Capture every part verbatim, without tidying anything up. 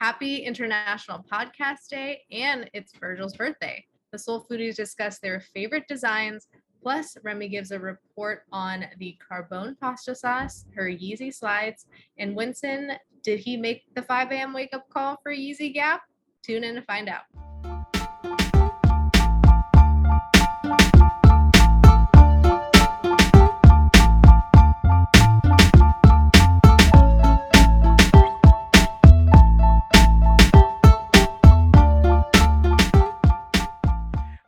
Happy International Podcast Day, and it's Virgil's birthday. The Sole Foodies discuss their favorite designs, plus Remy gives a report on the Carbone pasta sauce, her Yeezy slides, and Winston, did he make the five a.m. wake-up call for Yeezy Gap? Tune in to find out.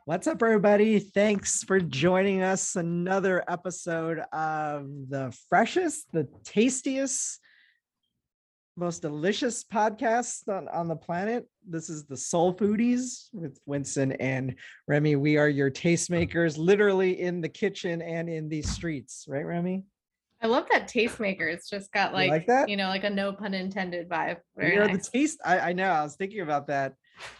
What's up, everybody? Thanks for joining us. Another episode of the freshest, the tastiest, most delicious podcast on, on the planet. This is the Sole Foodies with Winston and Remy. We are your tastemakers, literally in the kitchen and in the streets. Right, Remy? I love that tastemaker. It's just got like, you, like that? you know, like a no pun intended vibe. Very you know, nice. The taste. I, I know. I was thinking about that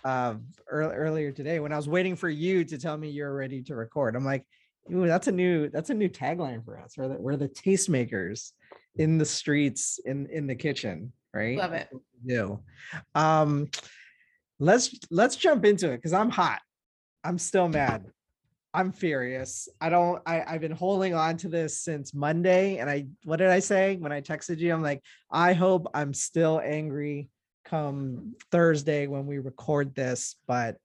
uh earlier today when I was waiting for you to tell me you're ready to record. I'm like, ooh, that's a new that's a new tagline for us. We're the, we're the tastemakers in the streets, in in the kitchen, right? Love it. Do. Um, let's let's jump into it because I'm hot. I'm still mad. I'm furious. I don't. I I've been holding on to this since Monday. And I what did I say when I texted you? I'm like, I hope I'm still angry come Thursday when we record this. But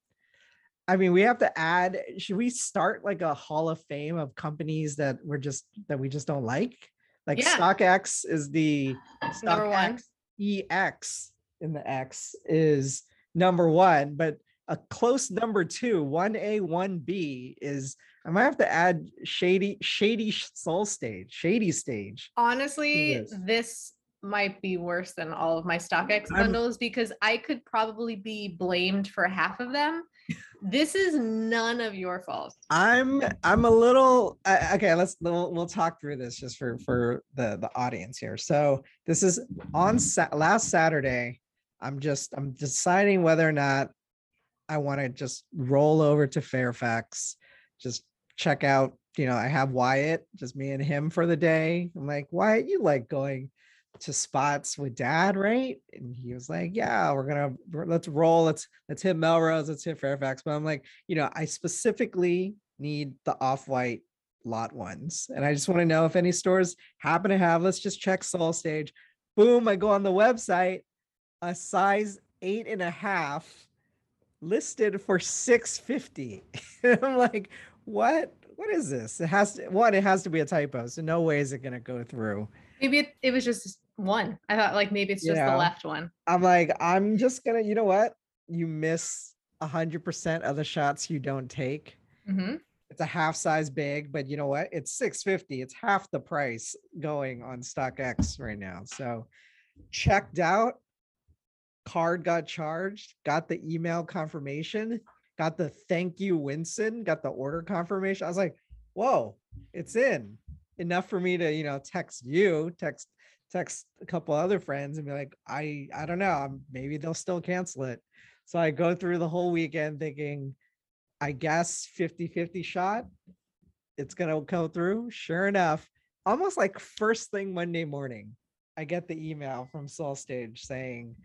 I mean, we have to add, should we start like a hall of fame of companies that we're just, that we just don't like? Like yeah. StockX is the StockX E X in the X is number one, but a close number two, one A, one B is, I might have to add shady, shady Sole Stage, shady stage. Honestly, this. this might be worse than all of my StockX bundles I'm, because I could probably be blamed for half of them. This is none of your fault. I'm I'm a little uh, okay. Let's we'll, we'll talk through this just for for the the audience here. So this is on sa- last Saturday. I'm just I'm deciding whether or not I want to just roll over to Fairfax, just check out. You know, I have Wyatt, just me and him for the day. I'm like, Wyatt, you like going to spots with dad, right? And he was like, yeah, we're gonna let's roll let's let's hit Melrose, let's hit Fairfax. But I'm like, you know, I specifically need the Off-White lot ones, and I just want to know if any stores happen to have. Let's just check Sole Stage. Boom, I go on the website, a size eight and a half listed for six fifty. I'm like, what what is this? It has to, one, it has to be a typo, so no way is it going to go through. Maybe it, it was just one. I thought like maybe it's just you know, the left one. I'm like, I'm just gonna, you know what? You miss a hundred percent of the shots you don't take. Mm-hmm. It's a half size big, but you know what? It's six fifty. It's half the price going on StockX right now. So checked out, card got charged, got the email confirmation, got the thank you Winston, got the order confirmation. I was like, whoa, it's in. Enough for me to, you know, text you, text, text a couple other friends and be like, I, I don't know, maybe they'll still cancel it. So I go through the whole weekend thinking, I guess fifty-fifty shot, it's going to go through. Sure enough, almost like first thing Monday morning, I get the email from Sole Stage saying,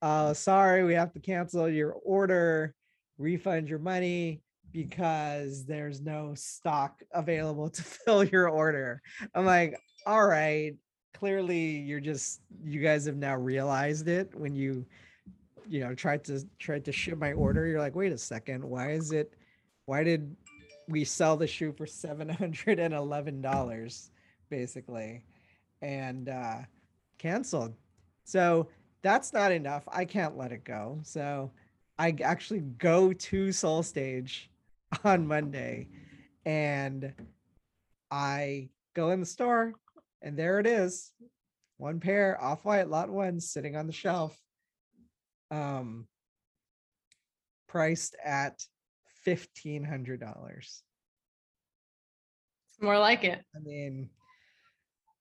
uh, sorry, we have to cancel your order, refund your money, because there's no stock available to fill your order. I'm like, all right, clearly you're just, you guys have now realized it when you, you know, tried to tried to ship my order. You're like, wait a second, why is it, why did we sell the shoe for seven hundred eleven dollars basically and uh, canceled. So that's not enough. I can't let it go. So I actually go to Sole Stage on Monday and I go in the store and there it is, one pair Off-White lot one sitting on the shelf, um priced at fifteen hundred dollars. More like it. I mean,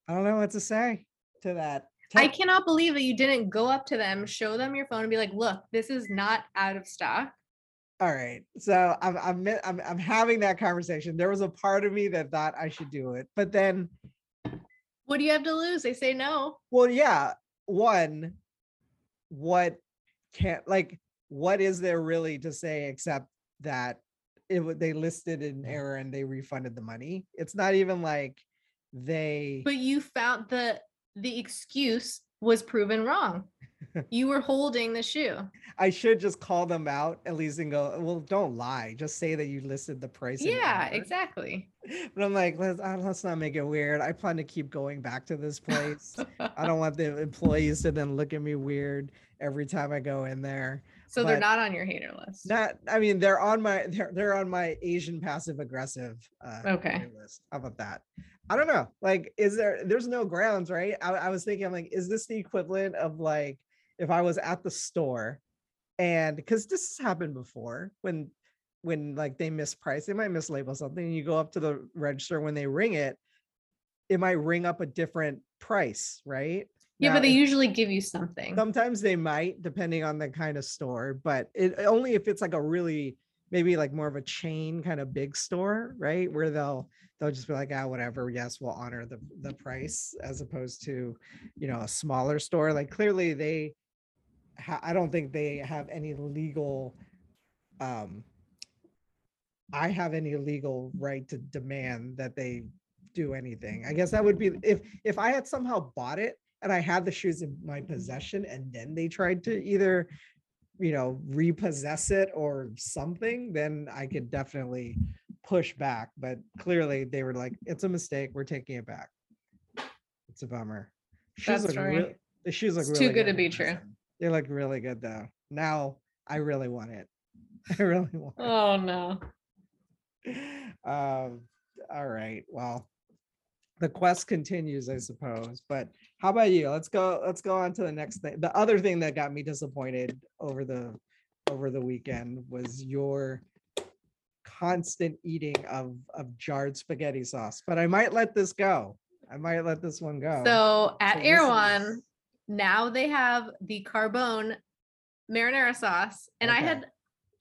I don't know what to say to that. I cannot believe that you didn't go up to them, show them your phone and be like, look, this is not out of stock. All right. So I'm, I'm, I'm, I'm having that conversation. There was a part of me that thought I should do it, but then. What do you have to lose? They say no. Well, yeah. One, what can't, like, what is there really to say except that it they listed in error and they refunded the money? It's not even like they. But you found the the excuse was proven wrong. You were holding the shoe. I should just call them out at least and go, well, don't lie. Just say that you listed the price. Yeah, exactly. But I'm like, let's, let's not make it weird. I plan to keep going back to this place. I don't want the employees to then look at me weird every time I go in there. So but they're not on your hater list. Not, I mean, they're on my they're they're on my Asian passive aggressive uh, okay list. How about that? I don't know. Like, is there? There's no grounds, right? I, I was thinking, I'm like, is this the equivalent of like if I was at the store, and because this has happened before when when like they misprice, they might mislabel something, and you go up to the register when they ring it, it might ring up a different price, right? Yeah, now, but they usually give you something. Sometimes they might, depending on the kind of store, but it only if it's like a really maybe like more of a chain kind of big store, right? Where they'll they'll just be like, ah, whatever. Yes, we'll honor the the price, as opposed to, you know, a smaller store. Like clearly they, ha- I don't think they have any legal. Um, I have any legal right to demand that they do anything. I guess that would be if if I had somehow bought it. And I had the shoes in my possession, and then they tried to either, you know, repossess it or something, then I could definitely push back. But clearly they were like, it's a mistake. We're taking it back. It's a bummer. Shoes That's right. Re- the shoes look it's really too good, good to be true. They look really good though. Now I really want it. I really want it. Oh no. Um, all right. Well. The quest continues, I suppose. But how about you? Let's go. Let's go on to the next thing. The other thing that got me disappointed over the over the weekend was your constant eating of of jarred spaghetti sauce. But I might let this go. I might let this one go. So at Erewhon, now they have the Carbone marinara sauce, and okay. I had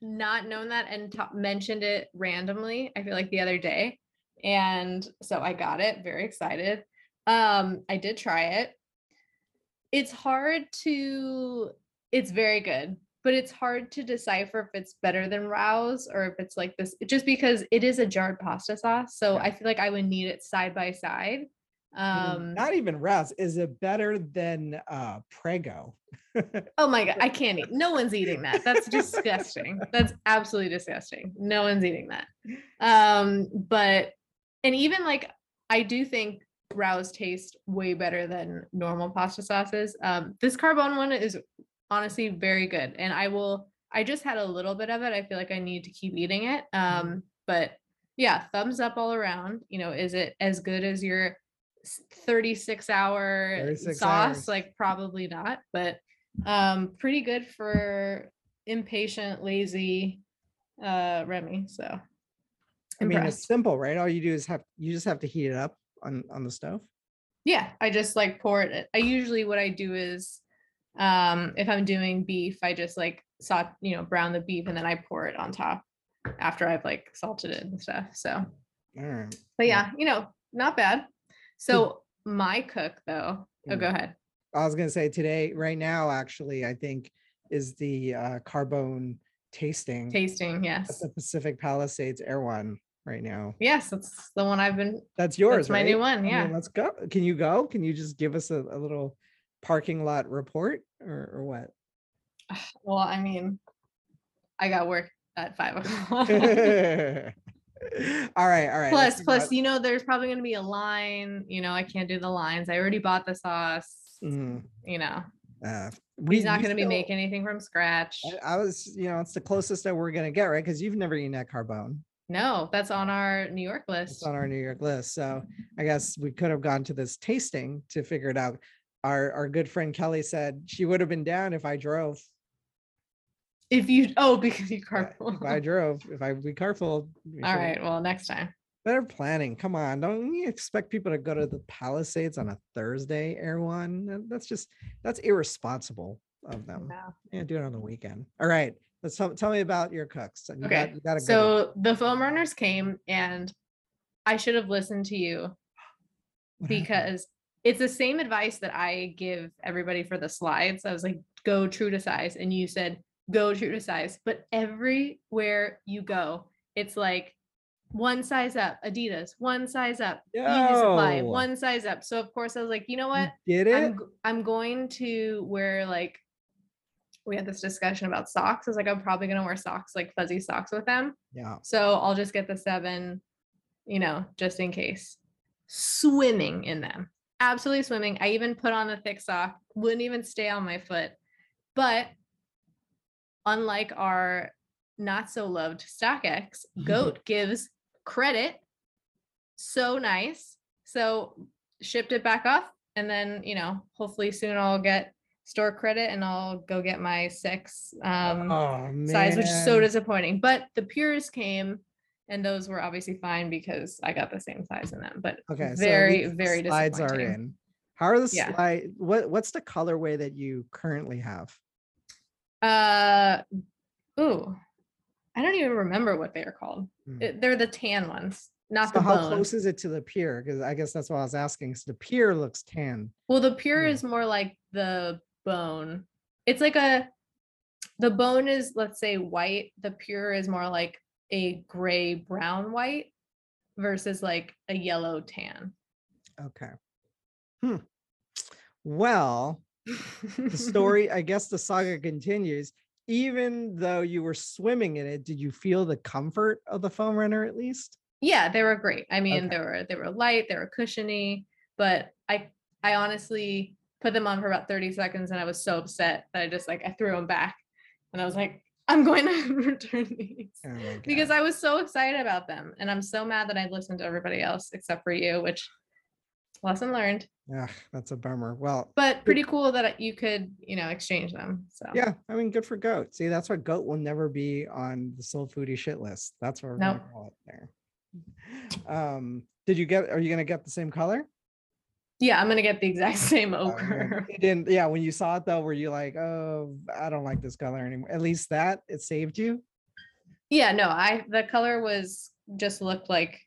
not known that and t- mentioned it randomly. I feel like the other day. And so I got it, very excited. Um, I did try it. It's hard to, it's very good, but it's hard to decipher if it's better than Rao's or if it's like this, just because it is a jarred pasta sauce. So I feel like I would need it side by side. Um, Not even Rao's. Is it better than uh, Prego? Oh my God, I can't eat. No one's eating that. That's disgusting. That's absolutely disgusting. No one's eating that. Um, but And even like, I do think Rao's taste way better than normal pasta sauces. Um, this Carbone one is honestly very good. And I will, I just had a little bit of it. I feel like I need to keep eating it. Um, but yeah, thumbs up all around. You know, is it as good as your thirty-six hour thirty-six sauce? Hours. Like probably not, but um, pretty good for impatient, lazy uh, Remy. So. I mean, impressed. It's simple, right? All you do is have, you just have to heat it up on, on the stove. Yeah. I just like pour it. I usually, what I do is, um, if I'm doing beef, I just like saute, you know, brown the beef and then I pour it on top after I've like salted it and stuff. So, all right. But yeah, you know, not bad. So my cook though, oh, go ahead. I was going to say today, right now, actually, I think is the uh, Carbone tasting. Tasting. Yes. At the Pacific Palisades Erewhon. Right now. Yes, that's the one I've been. That's yours. That's my right? new one. Yeah. I mean, let's go. Can you go? Can you just give us a, a little parking lot report or, or what? Well, I mean, I got work at five o'clock. all right, all right. Plus, plus, about- you know, there's probably gonna be a line. You know, I can't do the lines. I already bought the sauce. Mm. You know. Uh, we, He's not going to be making anything from scratch. I, I was, you know, it's the closest that we're going to get, right? Because you've never eaten at Carbone. No, that's on our New York list. It's on our New York list. So I guess we could have gone to this tasting to figure it out. Our our good friend Kelly said she would have been down if I drove. If you, oh, because you carpooled. If I drove, if I we carpooled. We All right. Well, next time. Better planning. Come on. Don't you expect people to go to the Palisades on a Thursday, Erewhon? That's just, that's irresponsible of them. Yeah, yeah do it on the weekend. All right. Let's tell, tell me about your cooks. You okay. Got, you got so one. The foam runners came and I should have listened to you what because happened? It's the same advice that I give everybody for the slides. I was like, go true to size, and you said go true to size, but everywhere you go, it's like one size up Adidas, one size up Yeezy Supply, one size up. So of course I was like, you know what? Get it? I'm, I'm going to wear, like, we had this discussion about socks. I was like, I'm probably going to wear socks, like fuzzy socks with them. Yeah. So I'll just get the seven, you know, just in case. Swimming in them. Absolutely swimming. I even put on the thick sock, wouldn't even stay on my foot. But unlike our not so loved StockX, GOAT gives credit. So nice. So shipped it back off. And then, you know, hopefully soon I'll get store credit and I'll go get my six um, oh, size, which is so disappointing. But the Pures came and those were obviously fine because I got the same size in them. But okay, very, so very disappointing. Slides are in. How are the yeah. slide? What What's the colorway that you currently have? Uh, ooh, I don't even remember what they are called. Mm. It, they're the tan ones, not so the how bone. Close is it to the Pure? Because I guess that's what I was asking. So the Pure looks tan. Well, the Pure yeah. is more like the bone. It's like a, the bone is, let's say, white. The Pure is more like a gray brown white versus like a yellow tan. Okay. Hmm. Well, the story, I guess the saga continues. Even though you were swimming in it, did you feel the comfort of the foam runner at least? Yeah, they were great. I mean, okay. they were they were light, they were cushiony, but I I honestly put them on for about thirty seconds and I was so upset that I just like I threw them back and I was like, I'm going to return these oh because I was so excited about them. And I'm so mad that I listened to everybody else except for you, which lesson learned. Yeah, that's a bummer. Well, but pretty cool that you could, you know, exchange them. So yeah, I mean, good for GOAT. See, that's why GOAT will never be on the Sole Foodie shit list. That's what we're nope. gonna call it there. Um, did you get? Are you gonna get the same color? Yeah, I'm gonna get the exact same ochre. Um, it didn't. Yeah, when you saw it though, were you like, oh, I don't like this color anymore? At least that it saved you. Yeah, no, I the color was just looked like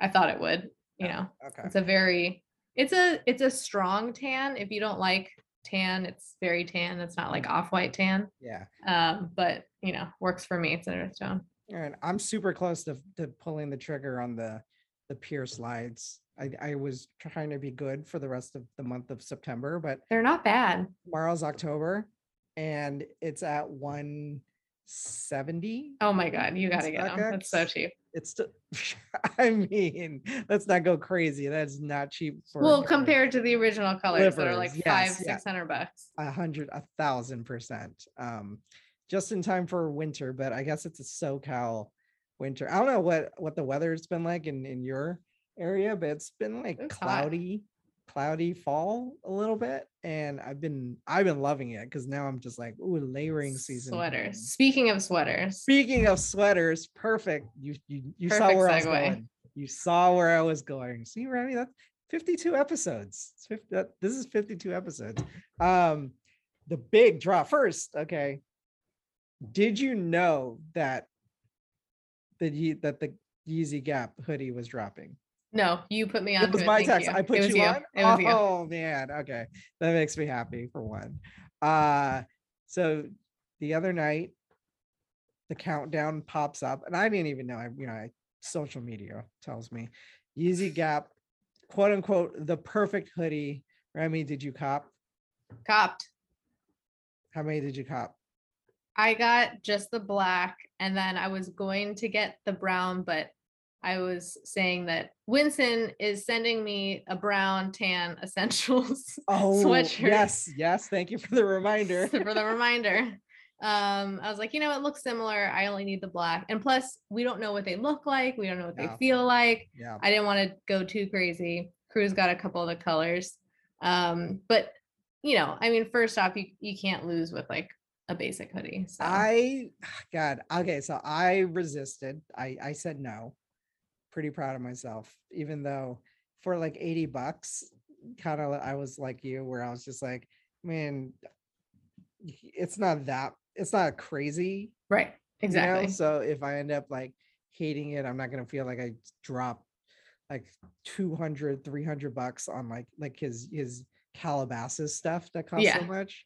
I thought it would. You know, oh, okay. it's a very. It's a it's a strong tan. If you don't like tan, it's very tan. It's not like off-white tan. Yeah. Um, but you know, works for me. It's an earth tone. All right. I'm super close to, to pulling the trigger on the the Pure slides. I, I was trying to be good for the rest of the month of September, but they're not bad. Tomorrow's October and it's at one seventy. Oh my god, you gotta get them. That's so cheap. It's still, I mean, let's not go crazy. That's not cheap for well compared to the original colors livers. That are like yes, five yes. six hundred bucks. A hundred a thousand percent. Um just in time for winter, but I guess it's a SoCal winter. I don't know what what the weather's been like in in your area, but it's been like it's cloudy hot. Cloudy fall a little bit, and I've been I've been loving it because now I'm just like, ooh, layering season. Sweaters. Speaking of sweaters. Speaking of sweaters, perfect. You you you perfect saw where segue. I was going. You saw where I was going. See, Remy, that's fifty-two episodes. It's fifty, that, this is fifty-two episodes. Um, the big draw first. Okay, did you know that that Ye- that the Yeezy Gap hoodie was dropping? No, you put me on. It was my text. I put you on. Oh man, okay, that makes me happy for one. Uh, so the other night, the countdown pops up, and I didn't even know. I, you know, I, social media tells me, Yeezy Gap, quote unquote, the perfect hoodie. Remy, did you cop? Copped. How many did you cop? I got just the black, and then I was going to get the brown, but I was saying that Winston is sending me a brown tan essentials oh, sweatshirt. Yes, yes. Thank you for the reminder. for the reminder. Um, I was like, you know, it looks similar. I only need the black. And plus, we don't know what they look like. We don't know what yeah. they feel like. Yeah. I didn't want to go too crazy. Crew's got a couple of the colors. Um, but, you know, I mean, first off, you, you can't lose with like a basic hoodie. So. I, God, okay. So I resisted. I, I said no. Pretty proud of myself, even though for like eighty bucks, kind of I was like you, where I was just like, man, it's not that, it's not crazy, right? Exactly. You know? So if I end up like hating it, I'm not gonna feel like I dropped like two hundred, three hundred bucks on like like his his Calabasas stuff that costs yeah. so much.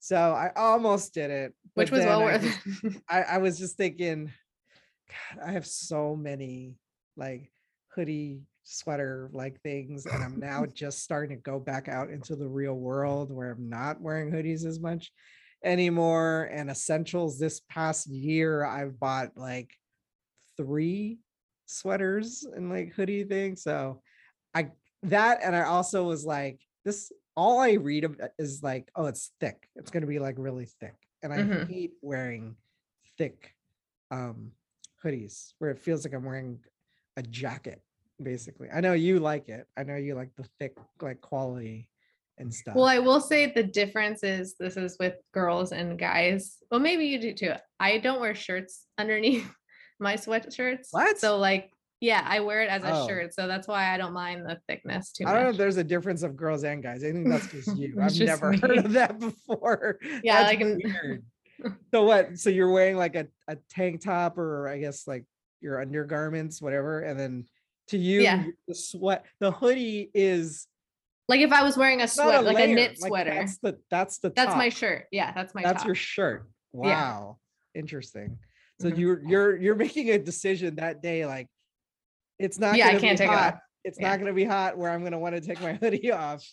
So I almost did it. Which was well worth it. I, I was just thinking, God, I have so many like hoodie sweater like things. And I'm now just starting to go back out into the real world where I'm not wearing hoodies as much anymore. And essentials this past year, I've bought like three sweaters and like hoodie things. So I that and I also was like, this all I read is like, oh, it's thick. It's gonna be like really thick. And I mm-hmm. hate wearing thick um hoodies where it feels like I'm wearing a jacket, basically. I know you like it. I know you like the thick like quality and stuff. Well, I will say the difference is this is with girls and guys. Well, maybe you do too. I don't wear shirts underneath my sweatshirts. What? So like, yeah, I wear it as a oh. shirt. So that's why I don't mind the thickness too much. I don't know if there's a difference of girls and guys. I think that's just you. I've just never me. heard of that before. Yeah, that's like weird. So what? So you're wearing like a, a tank top or I guess like your undergarments, whatever. And then to you, yeah. the sweat, the hoodie is like if I was wearing a sweater, like layer. a knit sweater. Like that's the that's the that's top. my shirt. Yeah, that's my that's top. your shirt. Wow. Yeah. Interesting. So mm-hmm. you're you're you're making a decision that day, like it's not yeah, gonna I can't be take hot. It off. It's yeah. not gonna be hot where I'm gonna want to take my hoodie off.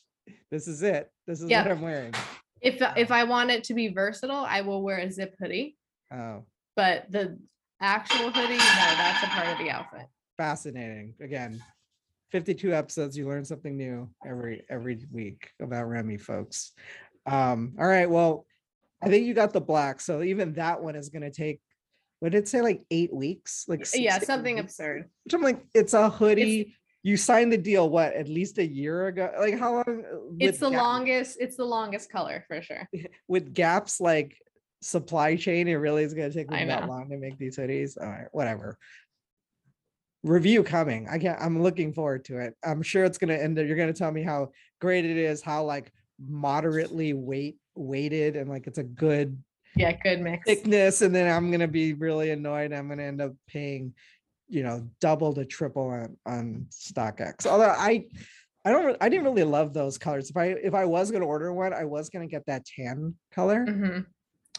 This is it. This is yeah. what I'm wearing. If if I want it to be versatile, I will wear a zip hoodie. Oh. But the actual hoodie, no, that's a part of the outfit. Fascinating. Again, fifty-two episodes. You learn something new every every week about Remy, folks. Um, all right. Well, I think you got the black. So even that one is gonna take, what did it say, like eight weeks? Like six, yeah, something absurd. Which I'm like, it's a hoodie. It's- You signed the deal, what, at least a year ago? Like how long? It's the Gap? longest, it's the longest color for sure. With Gap's like supply chain, it really is gonna take me that long to make these hoodies. All right, whatever. Review coming. I can't, I'm looking forward to it. I'm sure it's gonna end up, you're gonna tell me how great it is, how like moderately weight weighted and like it's a good yeah, good mix thickness. And then I'm gonna be really annoyed. I'm gonna end up paying, you know, double to triple on, on StockX. Although I, I don't, I didn't really love those colors. If I, if I was going to order one, I was going to get that tan color. Mm-hmm.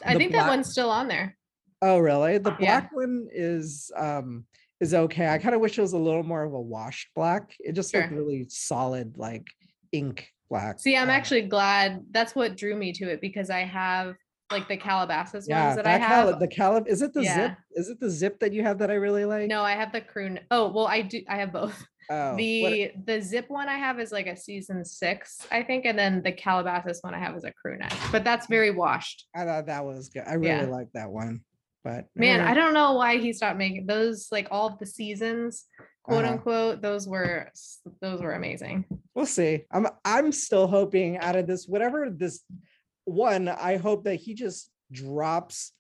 I the think black, that one's still on there. Oh, really? The black yeah. one is, um, is okay. I kind of wish it was a little more of a washed black. It just sure. looked really solid, like ink black. See, I'm um, actually glad that's what drew me to it because I have like the Calabasas yeah, ones that, that I have. Cal- the Calab is it the yeah. zip? Is it the zip that you have that I really like? No, I have the crew. Oh, well, I do. I have both. Oh, the what? the zip one I have is like a season six, I think, and then the Calabasas one I have is a crew neck. But that's very washed. I thought that was good. I really yeah. like that one. But man, anyway. I don't know why he stopped making those. Like all of the seasons, quote uh-huh. unquote, those were those were amazing. We'll see. I'm I'm still hoping out of this, whatever this. One, I hope that he just drops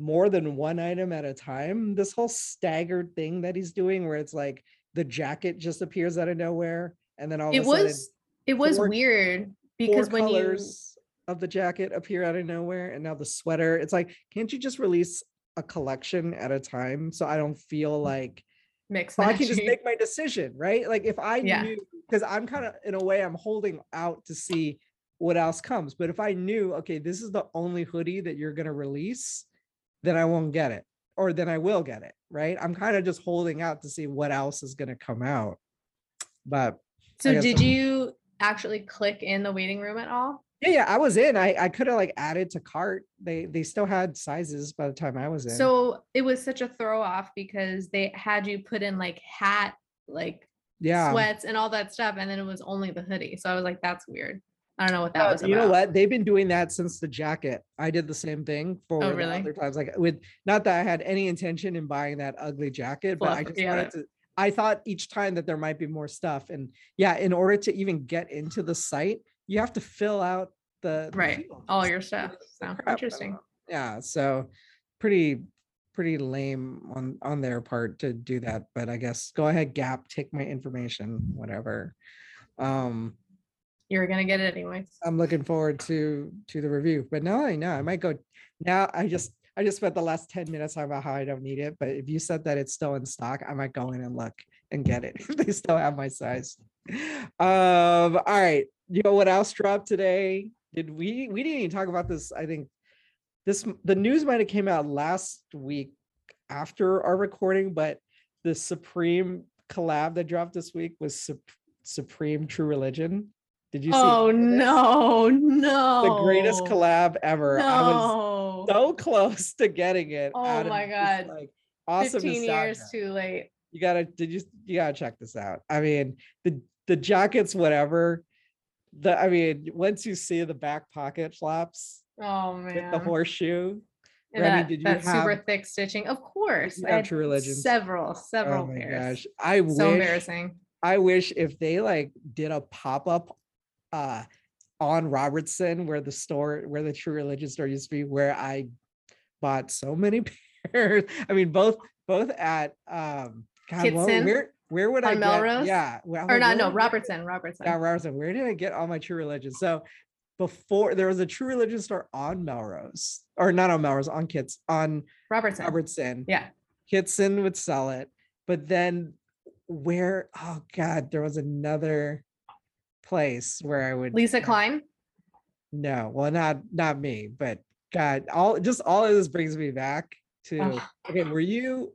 more than one item at a time. This whole staggered thing that he's doing where it's like the jacket just appears out of nowhere and then all of it a was sudden, it was four, weird because when colors you... of the jacket appear out of nowhere and now the sweater, it's like, can't you just release a collection at a time so I don't feel like mixed so I can just make my decision, right? Like if I yeah. knew, because I'm kind of in a way I'm holding out to see what else comes. But if I knew, okay, this is the only hoodie that you're going to release, then I won't get it, or then I will get it, right? I'm kind of just holding out to see what else is going to come out. But so did I'm... you actually click in the waiting room at all? Yeah, yeah, I was in. I, I could have like added to cart. They they still had sizes by the time I was in. So it was such a throw off because they had you put in like hat, like yeah. sweats and all that stuff. And then it was only the hoodie. So I was like, that's weird. I don't know what that uh, was about. You know what? They've been doing that since the jacket. I did the same thing for oh, really? other times. Like with not that I had any intention in buying that ugly jacket, Fluff, but I just yeah. wanted to, I thought each time that there might be more stuff. And yeah, in order to even get into the site, you have to fill out the, the right field. All your stuff. So interesting. Yeah. So pretty pretty lame on, on their part to do that. But I guess go ahead, Gap, take my information, whatever. Um You're gonna get it anyway. I'm looking forward to to the review, but now I know I might go. Now I just I just spent the last ten minutes talking about how I don't need it, but if you said that it's still in stock, I might go in and look and get it if they still have my size. Um, all right, you know what else dropped today? did we we didn't even talk about this. I think this the news might have came out last week after our recording, but the Supreme collab that dropped this week was Sup- Supreme True Religion. Did you see? Oh no, no. The greatest collab ever. No. I was so close to getting it. Oh my God. Like awesome. fifteen years too late. You gotta did you you gotta check this out. I mean, the the jackets, whatever. The I mean, once you see the back pocket flaps, oh man, the horseshoe. And Remy, that, did you that have, super thick stitching? Of course. I had True Religion. Several, several oh my pairs. Gosh. I so wish so embarrassing. I wish if they like did a pop-up uh on Robertson where the store where the True Religion store used to be, where I bought so many pairs. I mean, both both at um God, Kitson, where where would I get Melrose? Yeah, well, or not no Robertson Robertson yeah Robertson where did I get all my True Religion? So before there was a True Religion store on Melrose or not on Melrose on Kits on Robertson Robertson yeah Kitson would sell it, but then where oh God there was another place where I would Lisa Kline. No, well, not not me, but God, all just all of this brings me back to oh. okay. Were you?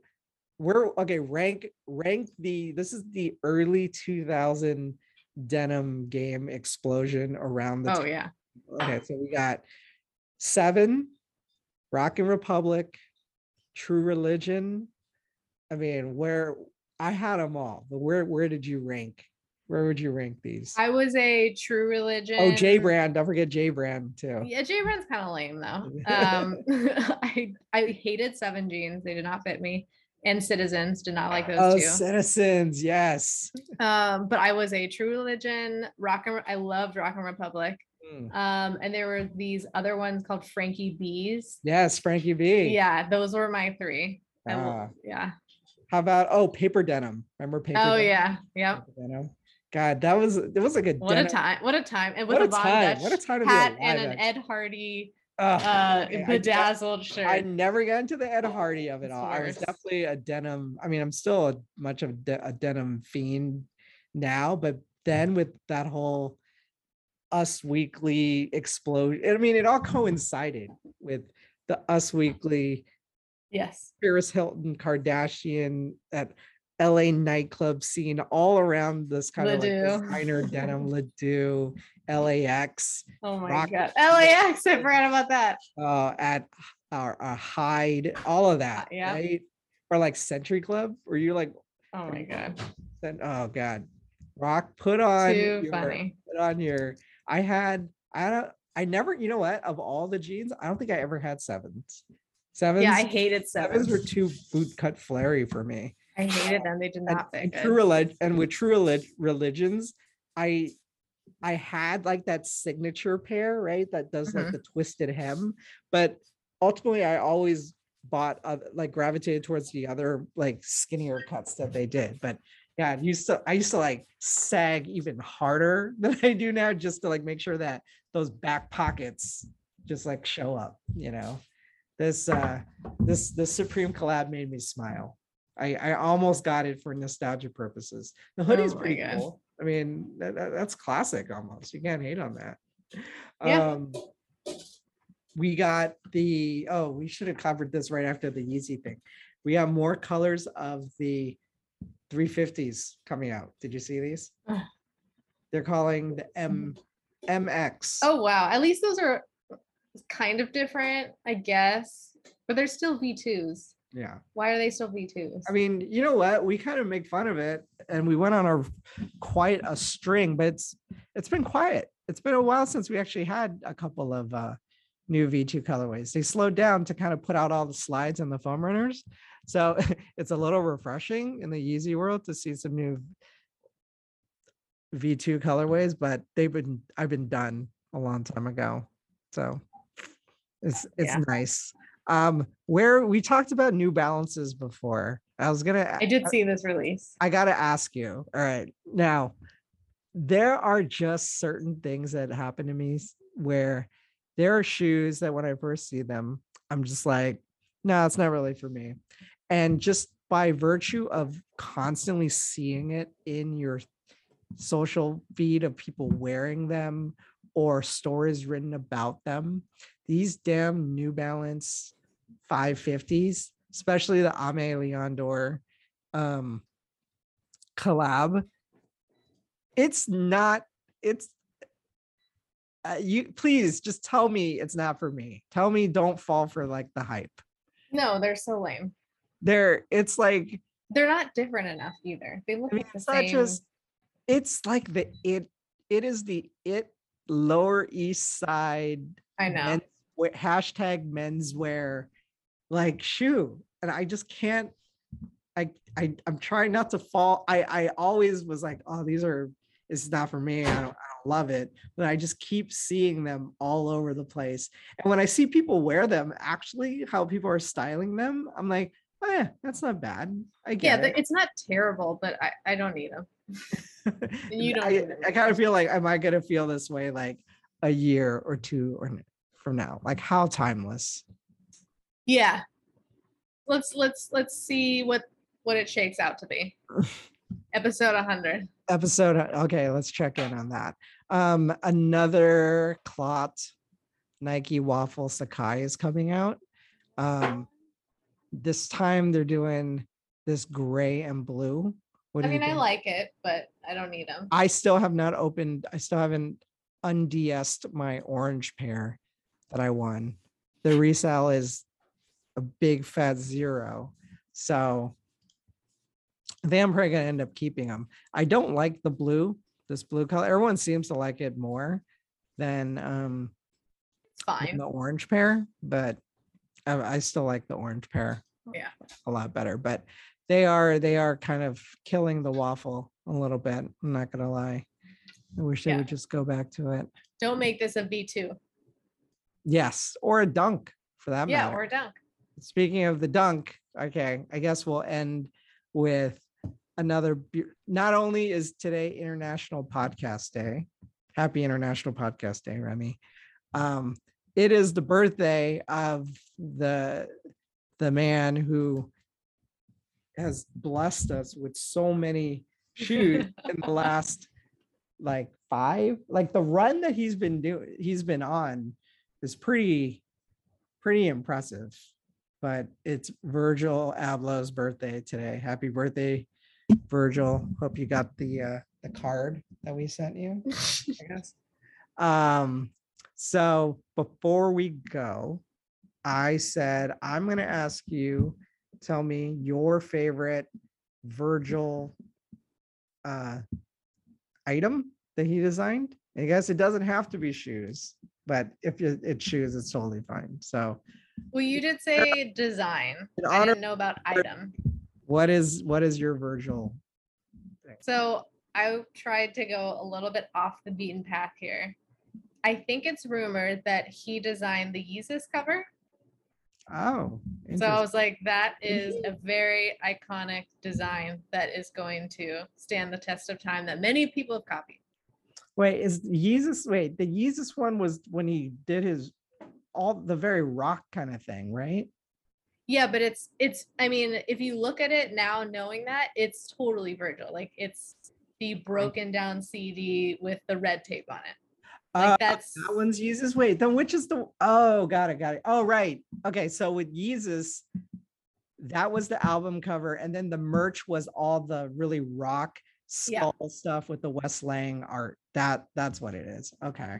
We're okay. Rank rank the. This is the early two thousand denim game explosion around the. Oh time. Yeah. Okay, so we got Seven, Rock and Republic, True Religion. I mean, where I had them all, but where where did you rank? Where would you rank these? I was a True Religion. Oh, J Brand. Don't forget J Brand too. Yeah, J Brand's kind of lame though. Um, I I hated Seven jeans. They did not fit me. And Citizens, did not like those oh, two. Oh, Citizens, yes. Um, but I was a True Religion. Rock and I loved Rock and Republic. Mm. Um, and there were these other ones called Frankie B's. Yes, Frankie B. Yeah, those were my three. Uh, I, yeah. How about oh, Paper Denim? Remember Paper? Oh Denim? yeah, yeah. God, that was it was like a what denim. a time what a time and with what a, a time what a time to hat be alive, and an Ed Hardy oh, uh man. bedazzled I just, shirt. I never got into the Ed Hardy of it all. I was definitely a denim. I mean, I'm still a, much of de- a denim fiend now, but then with that whole Us Weekly explosion, I mean, it all coincided with the Us Weekly. Yes, Paris Hilton, Kardashian, that L A nightclub scene all around this kind Ledoux. of like designer denim, Ledoux, L A X. Oh my Rock, God. L A X, I forgot about that. Uh, at our uh, uh, Hyde, all of that. Yeah. Right? Or like Century Club, or you like, oh my God. Then, oh God. Rock, put on, Too your, funny. put on your, I had, I don't, I never, you know what, of all the jeans, I don't think I ever had sevens. Sevens. Yeah, I hated sevens. Sevens were too boot cut flary for me. I hated them. They did not fit. True religion, and with True relig- religions, I, I had like that signature pair, right? That does mm-hmm. like the twisted hem. But ultimately, I always bought uh, like gravitated towards the other like skinnier cuts that they did. But yeah, I used to I used to like sag even harder than I do now just to like make sure that those back pockets just like show up. You know, this uh, this this Supreme collab made me smile. I, I almost got it for nostalgia purposes. The hoodie's oh pretty God. cool. I mean, that, that, that's classic almost. You can't hate on that. Yeah. Um, we got the, oh, we should have covered this right after the Yeezy thing. We have more colors of the three fifties coming out. Did you see these? They're calling the M MX. Oh, wow. At least those are kind of different, I guess. But they're still V twos. Yeah. Why are they still V twos? I mean, you know what? We kind of make fun of it, and we went on our quite a string, but it's it's been quiet. It's been a while since we actually had a couple of uh, new V two colorways. They slowed down to kind of put out all the slides and the foam runners, so it's a little refreshing in the Yeezy world to see some new V two colorways. But they've been I've been done a long time ago, so it's it's yeah. nice. Um, where we talked about New Balances before. I was gonna I did see this release. I gotta ask you. All right. Now, there are just certain things that happen to me where there are shoes that when I first see them, I'm just like, no, it's not really for me. And just by virtue of constantly seeing it in your social feed of people wearing them or stories written about them. These damn New Balance five fifties, especially the Ame Leandor um, collab. It's not, it's, uh, you please just tell me it's not for me. Tell me don't fall for like the hype. No, they're so lame. They're, it's like. They're not different enough either. They look I mean, like the it's same. Not just, it's like the, it, it is the it Lower East Side. I know. Men's, hashtag menswear, like shoe. And I just can't, I, I, I'm trying not to fall. I, I always was like, oh, these are, it's not for me. I don't, I don't love it. But I just keep seeing them all over the place. And when I see people wear them, actually how people are styling them, I'm like, oh yeah, that's not bad. I get yeah, it. It's not terrible, but I, I don't need them. You don't. I, I kind of feel like, am I gonna feel this way like a year or two or from now? Like how timeless? Yeah. Let's let's let's see what what it shakes out to be. Episode one hundred. Episode. Okay, let's check in on that. Um, another clot Nike Waffle Sakai is coming out. Um. This time they're doing this gray and blue. What I mean, I like it, but I don't need them. I still have not opened. I still haven't unds'd my orange pair that I won. The resale is a big fat zero. So I think I'm probably going to end up keeping them. I don't like the blue, this blue color. Everyone seems to like it more than um, it's fine. Than the orange pair, but I still like the orange pair yeah. a lot better, but they are, they are kind of killing the waffle a little bit. I'm not going to lie. I wish yeah. they would just go back to it. Don't make this a V two. Yes. Or a dunk for that yeah, matter. Yeah, or a dunk. Speaking of the dunk. Okay. I guess we'll end with another. Be- not only is today International Podcast Day, happy International Podcast Day, Remy. Um, It is the birthday of the the man who has blessed us with so many shoes in the last like five, like the run that he's been doing, he's been on is pretty, pretty impressive, but it's Virgil Abloh's birthday today. Happy birthday, Virgil. Hope you got the, uh, the card that we sent you, I guess. Um, So before we go, I said, I'm going to ask you, tell me your favorite Virgil uh, item that he designed. I guess it doesn't have to be shoes, but if it's shoes, it's totally fine. So. Well, you did say design. I didn't know about item. What is, what is your Virgil thing? So I tried to go a little bit off the beaten path here. I think it's rumored that he designed the Yeezus cover. Oh. So I was like, that is a very iconic design that is going to stand the test of time that many people have copied. Wait, is Yeezus, wait, the Yeezus one was when he did his, all the very rock kind of thing, right? Yeah, but it's, it's, I mean, if you look at it now, knowing that, it's totally Virgil. Like it's the broken down C D with the red tape on it. Like that's uh, that one's Yeezus. Wait, then which is the oh got it, got it. Oh, right. Okay, so with Yeezus, that was the album cover, and then the merch was all the really rock skull yeah. stuff with the West Lang art. That that's what it is. Okay.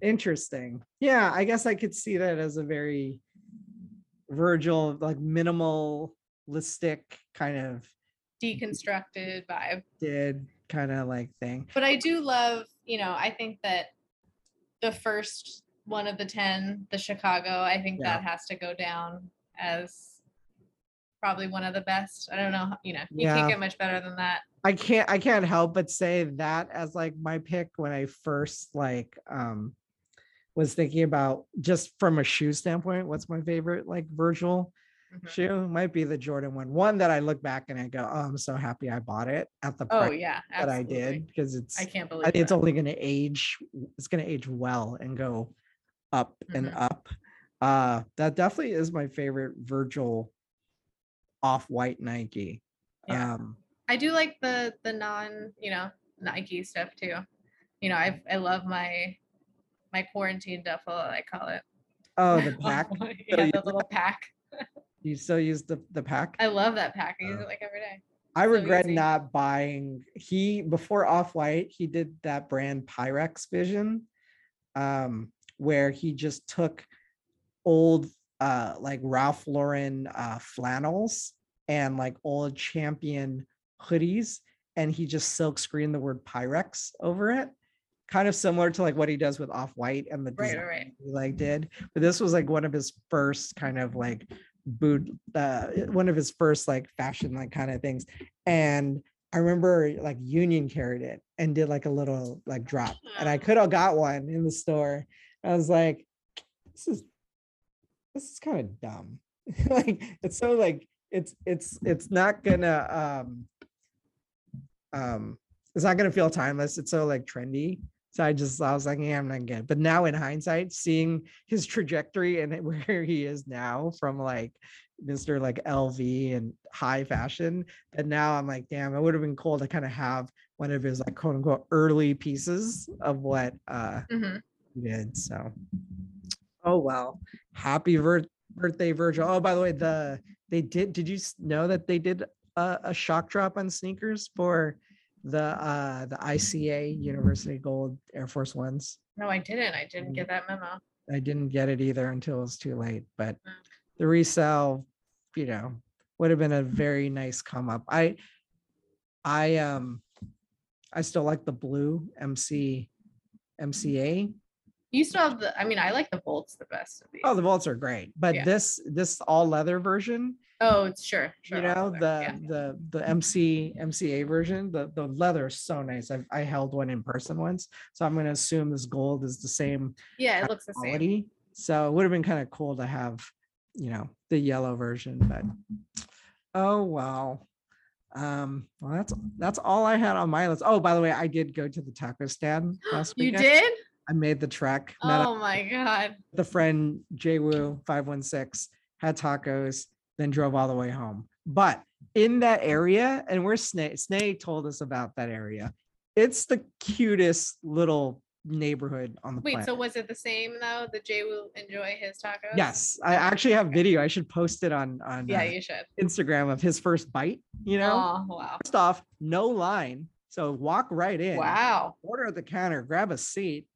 Interesting. Yeah, I guess I could see that as a very Virgil, like minimalistic kind of deconstructed vibe. Did kind of like thing. But I do love, you know, I think that the first one of the ten, the Chicago, I think yeah. that has to go down as probably one of the best. I don't know, you know, you yeah. can't get much better than that. I can't, I can't help but say that as like my pick when I first like um was thinking about just from a shoe standpoint, what's my favorite like Virgil mm-hmm. shoe? Might be the Jordan one. One that I look back and I go, oh, I'm so happy I bought it at the price oh, yeah, that I did because it's I can't believe it's that. only going to age. It's going to age well and go up mm-hmm. and up. Uh, that definitely is my favorite Virgil Off-White Nike. Yeah. Um, I do like the the non you know Nike stuff too. You know I I love my my quarantine duffel, I call it. Oh, the pack. Yeah, the little pack. You still use the, the pack? I love that pack. I use it like every day. I so regret easy. not buying. He, before Off-White, he did that brand Pyrex Vision, um, where he just took old uh, like Ralph Lauren uh, flannels and like old Champion hoodies, and he just silk screened the word Pyrex over it. Kind of similar to like what he does with Off-White and the design right, right. he like did. But this was like one of his first kind of like boot, uh, one of his first like fashion like kind of things. And I remember like Union carried it and did like a little like drop. And I could have got one in the store. I was like, this is this is kind of dumb. Like it's so like it's it's it's not gonna um um it's not gonna feel timeless. It's so like trendy. So I just, I was like, yeah, I'm not good. But now in hindsight, seeing his trajectory and where he is now from like Mister like L V and high fashion, and now I'm like, damn, it would have been cool to kind of have one of his like quote unquote early pieces of what uh, mm-hmm. he did. So, oh, well, happy ver- birthday, Virgil. Oh, by the way, the, they did, did you know that they did a, a shock drop on sneakers for the uh the I C A University Gold Air Force Ones? No, I didn't. I didn't get that memo. I didn't get it either until it was too late. But mm. the resale, you know, would have been a very nice come up. I, I um, I still like the blue M C, M C A. You still have the. I mean, I like the Volts the best of these. Oh, the Volts are great, but yeah. this this all leather version. Oh, it's sure, sure. You know, the yeah. the the M C M C A version, the, the leather is so nice. I I held one in person once, so I'm gonna assume this gold is the same. Yeah, it looks the same. So it would have been kind of cool to have, you know, the yellow version, but oh well. Um, well, that's that's all I had on my list. Oh, by the way, I did go to the taco stand last week. You did? I made the trek. Oh my God. The friend J. Wu five one six had tacos, then drove all the way home. But in that area, and where Snay, Snay told us about that area, it's the cutest little neighborhood on the Wait, planet. Wait, so was it the same though? The J. Wu enjoy his tacos? Yes. I actually have video. I should post it on, on yeah, uh, you should. Instagram of his first bite, you know? Oh, wow. First off, no line. So walk right in. Wow. Order at the counter, grab a seat.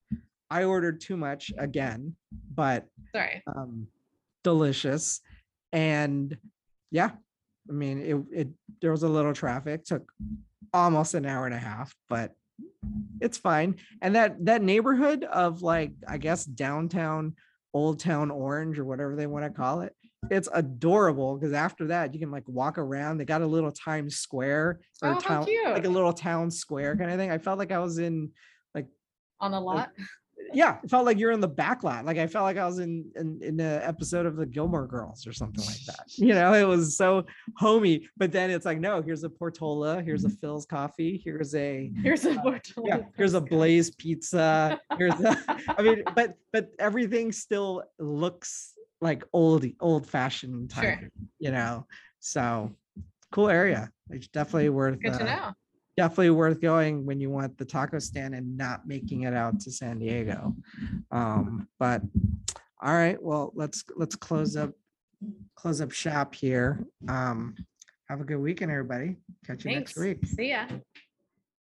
I ordered too much again, but Sorry. Um, delicious. And yeah, I mean, it, it, there was a little traffic, took almost an hour and a half, but it's fine. And that, that neighborhood of like, I guess, downtown Old Town Orange or whatever they want to call it. It's adorable because after that you can like walk around. They got a little Times Square or oh, town, like a little town square kind of thing. I felt like I was in like on a lot. Like, yeah, it felt like you're in the back lot. Like I felt like I was in in, in an episode of the Gilmore Girls or something like that. You know, it was so homey. But then it's like, no, here's a Portola, here's a Phil's Coffee, here's a here's a Portola, uh, yeah, here's a Blaze Pizza. Here's a, I mean, but but everything still looks like old old fashioned type. Sure. You know, so cool area. It's definitely worth. Good to know. Uh, Definitely worth going when you want the taco stand and not making it out to San Diego. Um, but all right, well, let's let's close up close up shop here. Um, have a good weekend, everybody. Catch you Thanks. next week. See ya.